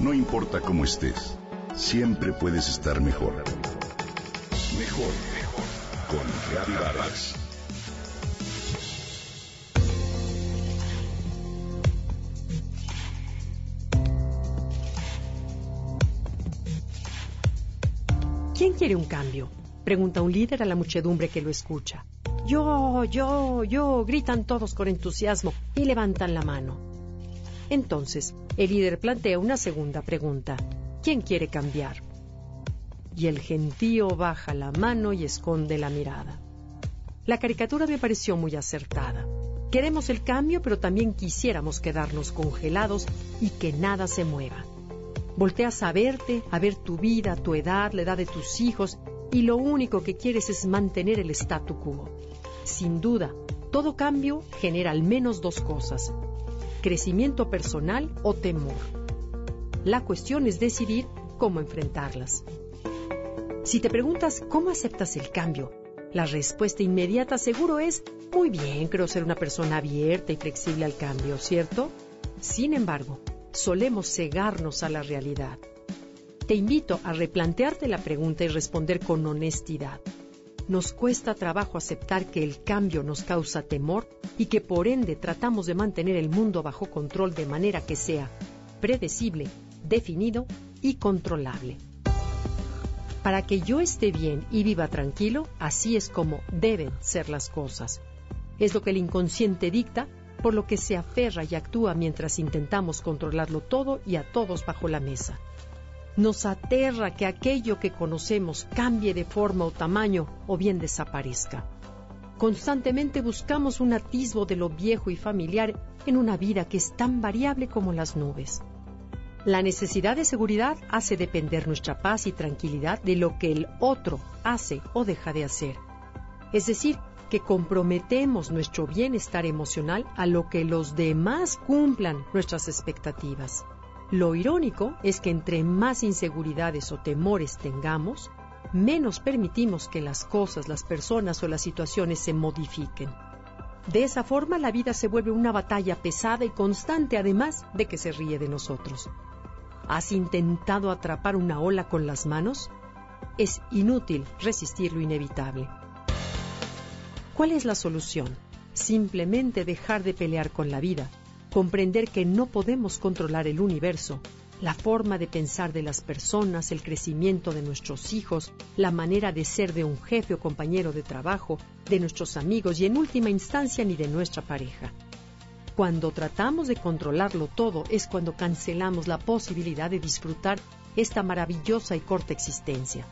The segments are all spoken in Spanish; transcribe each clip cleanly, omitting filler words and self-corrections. No importa cómo estés, siempre puedes estar mejor. Mejor, mejor. Con Gaby Vargas. ¿Quién quiere un cambio? Pregunta un líder a la muchedumbre que lo escucha. Yo, gritan todos con entusiasmo y levantan la mano. Entonces, el líder plantea una segunda pregunta. ¿Quién quiere cambiar? Y el gentío baja la mano y esconde la mirada. La caricatura me pareció muy acertada. Queremos el cambio, pero también quisiéramos quedarnos congelados y que nada se mueva. Volteas a verte, a ver tu vida, tu edad, la edad de tus hijos, y lo único que quieres es mantener el statu quo. Sin duda, todo cambio genera al menos dos cosas: crecimiento personal o temor. La cuestión es decidir cómo enfrentarlas. Si te preguntas cómo aceptas el cambio, la respuesta inmediata seguro es: muy bien, creo ser una persona abierta y flexible al cambio, ¿cierto? Sin embargo, solemos cegarnos a la realidad. Te invito a replantearte la pregunta y responder con honestidad. Nos cuesta trabajo aceptar que el cambio nos causa temor y que por ende tratamos de mantener el mundo bajo control de manera que sea predecible, definido y controlable. Para que yo esté bien y viva tranquilo, así es como deben ser las cosas. Es lo que el inconsciente dicta, por lo que se aferra y actúa mientras intentamos controlarlo todo y a todos bajo la mesa. Nos aterra que aquello que conocemos cambie de forma o tamaño o bien desaparezca. Constantemente buscamos un atisbo de lo viejo y familiar en una vida que es tan variable como las nubes. La necesidad de seguridad hace depender nuestra paz y tranquilidad de lo que el otro hace o deja de hacer. Es decir, que comprometemos nuestro bienestar emocional a lo que los demás cumplan nuestras expectativas. Lo irónico es que entre más inseguridades o temores tengamos, menos permitimos que las cosas, las personas o las situaciones se modifiquen. De esa forma, la vida se vuelve una batalla pesada y constante, además de que se ríe de nosotros. ¿Has intentado atrapar una ola con las manos? Es inútil resistir lo inevitable. ¿Cuál es la solución? Simplemente dejar de pelear con la vida. Comprender que no podemos controlar el universo, la forma de pensar de las personas, el crecimiento de nuestros hijos, la manera de ser de un jefe o compañero de trabajo, de nuestros amigos y en última instancia ni de nuestra pareja. Cuando tratamos de controlarlo todo es cuando cancelamos la posibilidad de disfrutar esta maravillosa y corta existencia.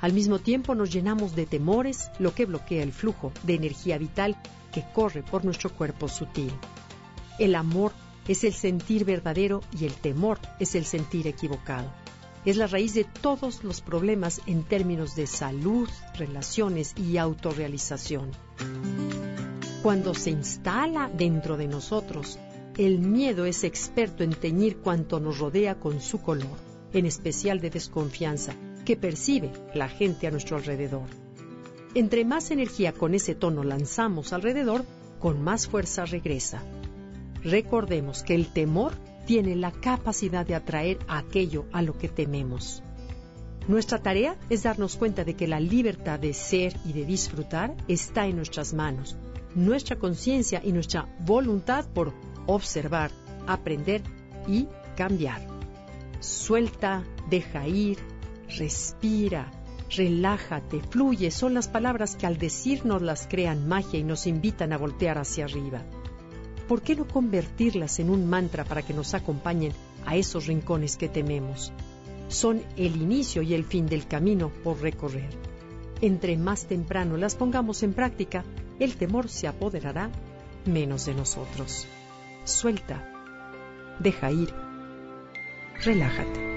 Al mismo tiempo nos llenamos de temores, lo que bloquea el flujo de energía vital que corre por nuestro cuerpo sutil. El amor es el sentir verdadero y el temor es el sentir equivocado. Es la raíz de todos los problemas en términos de salud, relaciones y autorrealización. Cuando se instala dentro de nosotros, el miedo es experto en teñir cuanto nos rodea con su color, en especial de desconfianza, que percibe la gente a nuestro alrededor. Entre más energía con ese tono lanzamos alrededor, con más fuerza regresa. Recordemos que el temor tiene la capacidad de atraer aquello a lo que tememos. Nuestra tarea es darnos cuenta de que la libertad de ser y de disfrutar está en nuestras manos, nuestra conciencia y nuestra voluntad por observar, aprender y cambiar. Suelta, deja ir, respira, relájate, fluye, son las palabras que al decirnos las crean magia y nos invitan a voltear hacia arriba. ¿Por qué no convertirlas en un mantra para que nos acompañen a esos rincones que tememos? Son el inicio y el fin del camino por recorrer. Entre más temprano las pongamos en práctica, el temor se apoderará menos de nosotros. Suelta, deja ir, relájate.